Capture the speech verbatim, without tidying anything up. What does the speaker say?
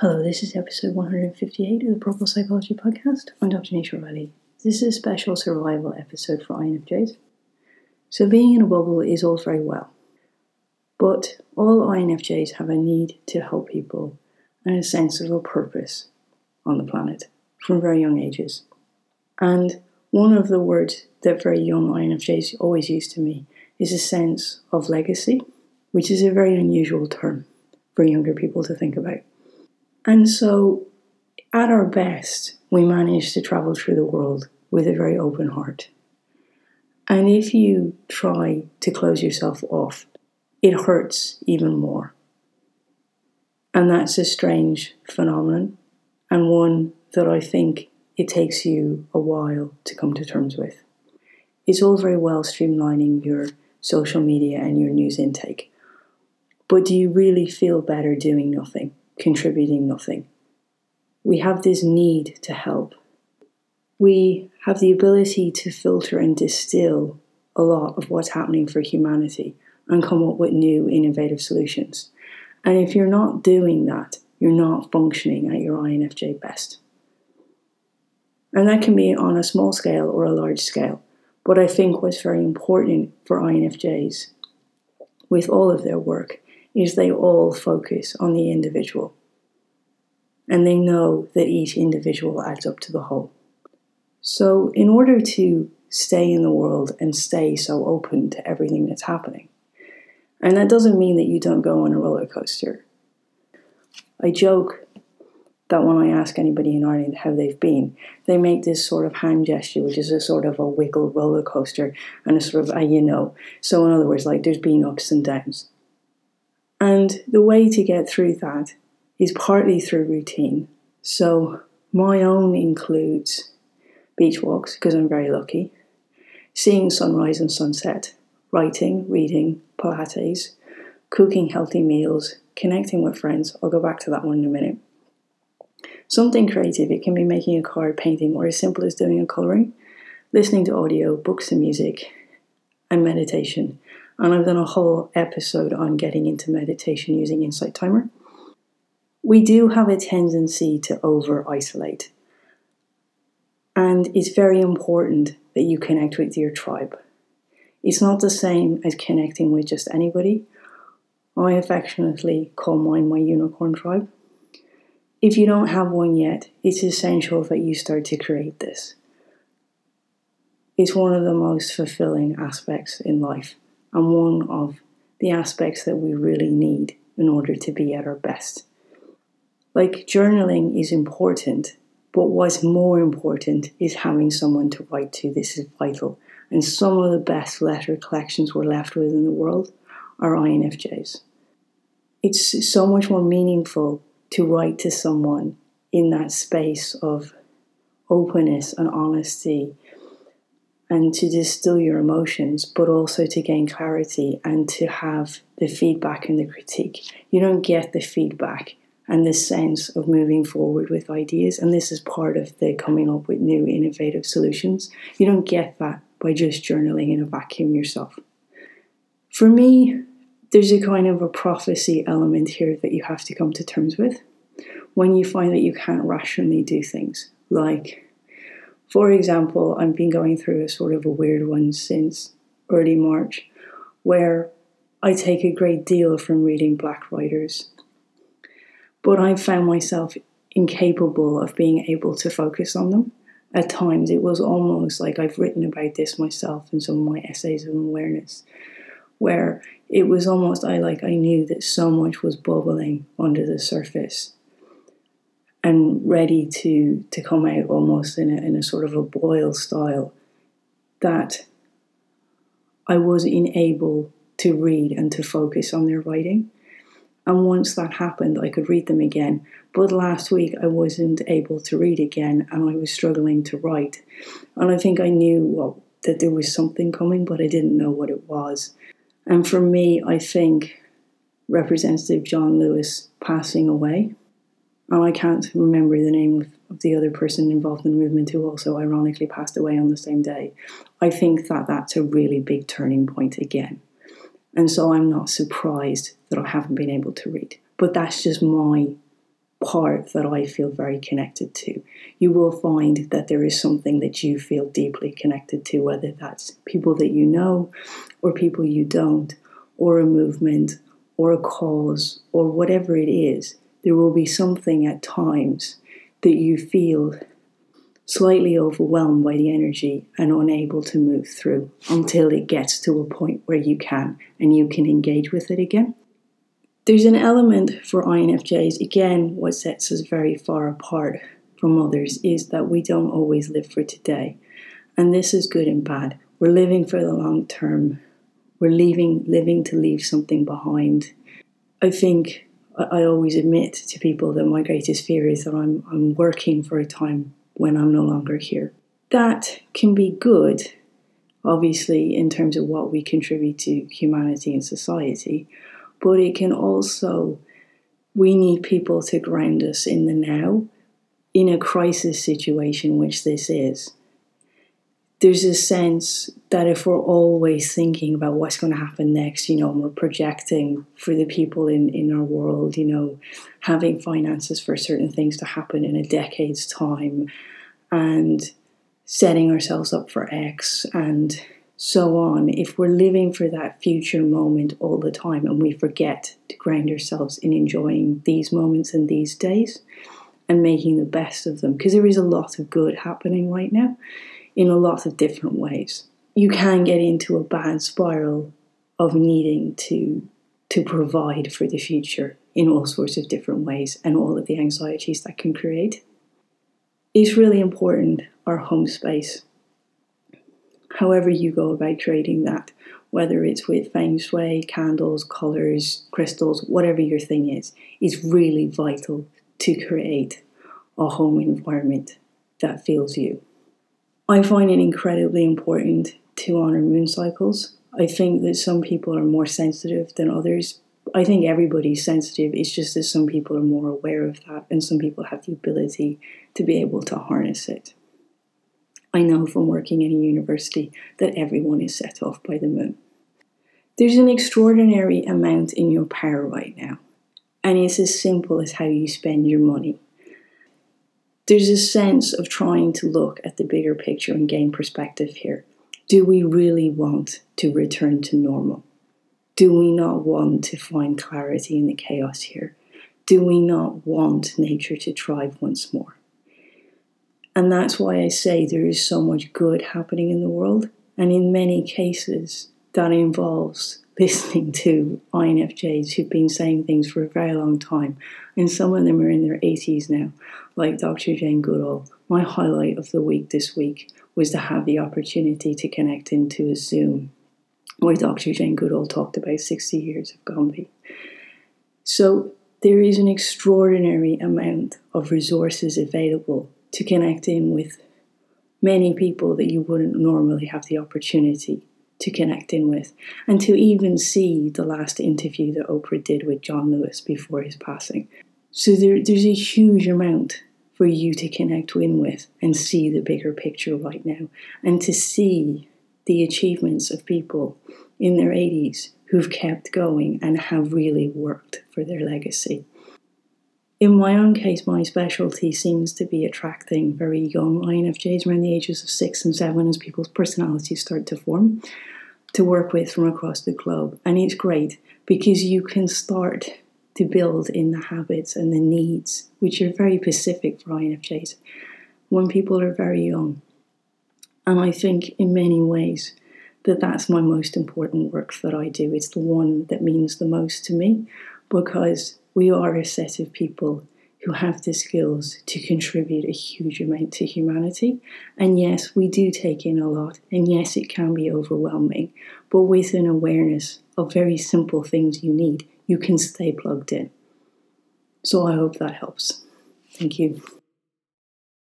Hello, this is episode one hundred fifty-eight of the Proper Psychology Podcast. I'm Doctor Nisha Riley. This is a special survival episode for I N F Js. So being in a bubble is all very well, but all I N F Js have a need to help people and a sense of a purpose on the planet from very young ages. And one of the words that very young I N F Js always use to me is a sense of legacy, which is a very unusual term for younger people to think about. And so, at our best, we manage to travel through the world with a very open heart. And if you try to close yourself off, it hurts even more. And that's a strange phenomenon, and one that I think it takes you a while to come to terms with. It's all very well streamlining your social media and your news intake, but do you really feel better doing nothing? Contributing nothing. We have this need to help. We have the ability to filter and distill a lot of what's happening for humanity and come up with new innovative solutions. And if you're not doing that, you're not functioning at your I N F J best. And that can be on a small scale or a large scale. But I think what's very important for I N F Js with all of their work is they all focus on the individual. And they know that each individual adds up to the whole. So in order to stay in the world and stay so open to everything that's happening, and that doesn't mean that you don't go on a roller coaster. I joke that when I ask anybody in Ireland how they've been, they make this sort of hand gesture, which is a sort of a wiggle roller coaster and a sort of a you know. So in other words, like there's been ups and downs. And the way to get through that is partly through routine. So my own includes beach walks, because I'm very lucky, seeing sunrise and sunset, writing, reading, Pilates, cooking healthy meals, connecting with friends. I'll go back to that one in a minute. Something creative, it can be making a card, painting, or as simple as doing a colouring, listening to audio, books and music, and meditation. And I've done a whole episode on getting into meditation using Insight Timer. We do have a tendency to over-isolate. And it's very important that you connect with your tribe. It's not the same as connecting with just anybody. I affectionately call mine my unicorn tribe. If you don't have one yet, it's essential that you start to create this. It's one of the most fulfilling aspects in life. And one of the aspects that we really need in order to be at our best. Like journaling is important, but what's more important is having someone to write to. This is vital. And some of the best letter collections we're left with in the world are I N F Js. It's so much more meaningful to write to someone in that space of openness and honesty, and to distill your emotions, but also to gain clarity and to have the feedback and the critique. You don't get the feedback and the sense of moving forward with ideas, and this is part of the coming up with new innovative solutions. You don't get that by just journaling in a vacuum yourself. For me, there's a kind of a prophecy element here that you have to come to terms with when you find that you can't rationally do things like, for example, I've been going through a sort of a weird one since early March, where I take a great deal from reading Black writers, but I found myself incapable of being able to focus on them. At times, it was almost like I've written about this myself in some of my essays of awareness, where it was almost I like I knew that so much was bubbling under the surface and ready to, to come out almost in a, in a sort of a boil style, that I was unable to read and to focus on their writing. And once that happened, I could read them again. But last week, I wasn't able to read again, and I was struggling to write. And I think I knew, well, that there was something coming, but I didn't know what it was. And for me, I think Representative John Lewis passing away, and I can't remember the name of, of the other person involved in the movement who also ironically passed away on the same day. I think that that's a really big turning point again. And so I'm not surprised that I haven't been able to read. But that's just my part that I feel very connected to. You will find that there is something that you feel deeply connected to, whether that's people that you know or people you don't, or a movement or a cause or whatever it is. There will be something at times that you feel slightly overwhelmed by the energy and unable to move through until it gets to a point where you can and you can engage with it again. There's an element for I N F Js, again, what sets us very far apart from others is that we don't always live for today. And this is good and bad. We're living for the long term. We're leaving, living to leave something behind. I think I always admit to people that my greatest fear is that I'm, I'm working for a time when I'm no longer here. That can be good, obviously, in terms of what we contribute to humanity and society, but it can also, we need people to ground us in the now, in a crisis situation, which this is. There's a sense that if we're always thinking about what's going to happen next, you know, and we're projecting for the people in, in our world, you know, having finances for certain things to happen in a decade's time and setting ourselves up for X and so on. If we're living for that future moment all the time and we forget to ground ourselves in enjoying these moments and these days and making the best of them, because there is a lot of good happening right now, in a lot of different ways. You can get into a bad spiral of needing to to provide for the future in all sorts of different ways and all of the anxieties that can create. It's really important, our home space, however you go about creating that, whether it's with feng shui, candles, colours, crystals, whatever your thing is, is really vital to create a home environment that feels you. I find it incredibly important to honour moon cycles. I think that some people are more sensitive than others. I think everybody's sensitive. It's just that some people are more aware of that and some people have the ability to be able to harness it. I know from working in a university that everyone is set off by the moon. There's an extraordinary amount in your power right now, and it's as simple as how you spend your money. There's a sense of trying to look at the bigger picture and gain perspective here. Do we really want to return to normal? Do we not want to find clarity in the chaos here? Do we not want nature to thrive once more? And that's why I say there is so much good happening in the world. And in many cases, that involves listening to I N F Js who've been saying things for a very long time, and some of them are in their eighties now, like Doctor Jane Goodall. My highlight of the week this week was to have the opportunity to connect into a Zoom where Doctor Jane Goodall talked about sixty years of Gombe. So there is an extraordinary amount of resources available to connect in with many people that you wouldn't normally have the opportunity to connect in with, and to even see the last interview that Oprah did with John Lewis before his passing. So there, there's a huge amount for you to connect in with and see the bigger picture right now, and to see the achievements of people in their eighties who've kept going and have really worked for their legacy. In my own case, my specialty seems to be attracting very young I N F Js around the ages of six and seven as people's personalities start to form, to work with from across the globe. And it's great because you can start to build in the habits and the needs, which are very specific for I N F Js, when people are very young. And I think in many ways that that's my most important work that I do. It's the one that means the most to me, because we are a set of people who have the skills to contribute a huge amount to humanity. And yes, we do take in a lot. And yes, it can be overwhelming. But with an awareness of very simple things you need, you can stay plugged in. So I hope that helps. Thank you.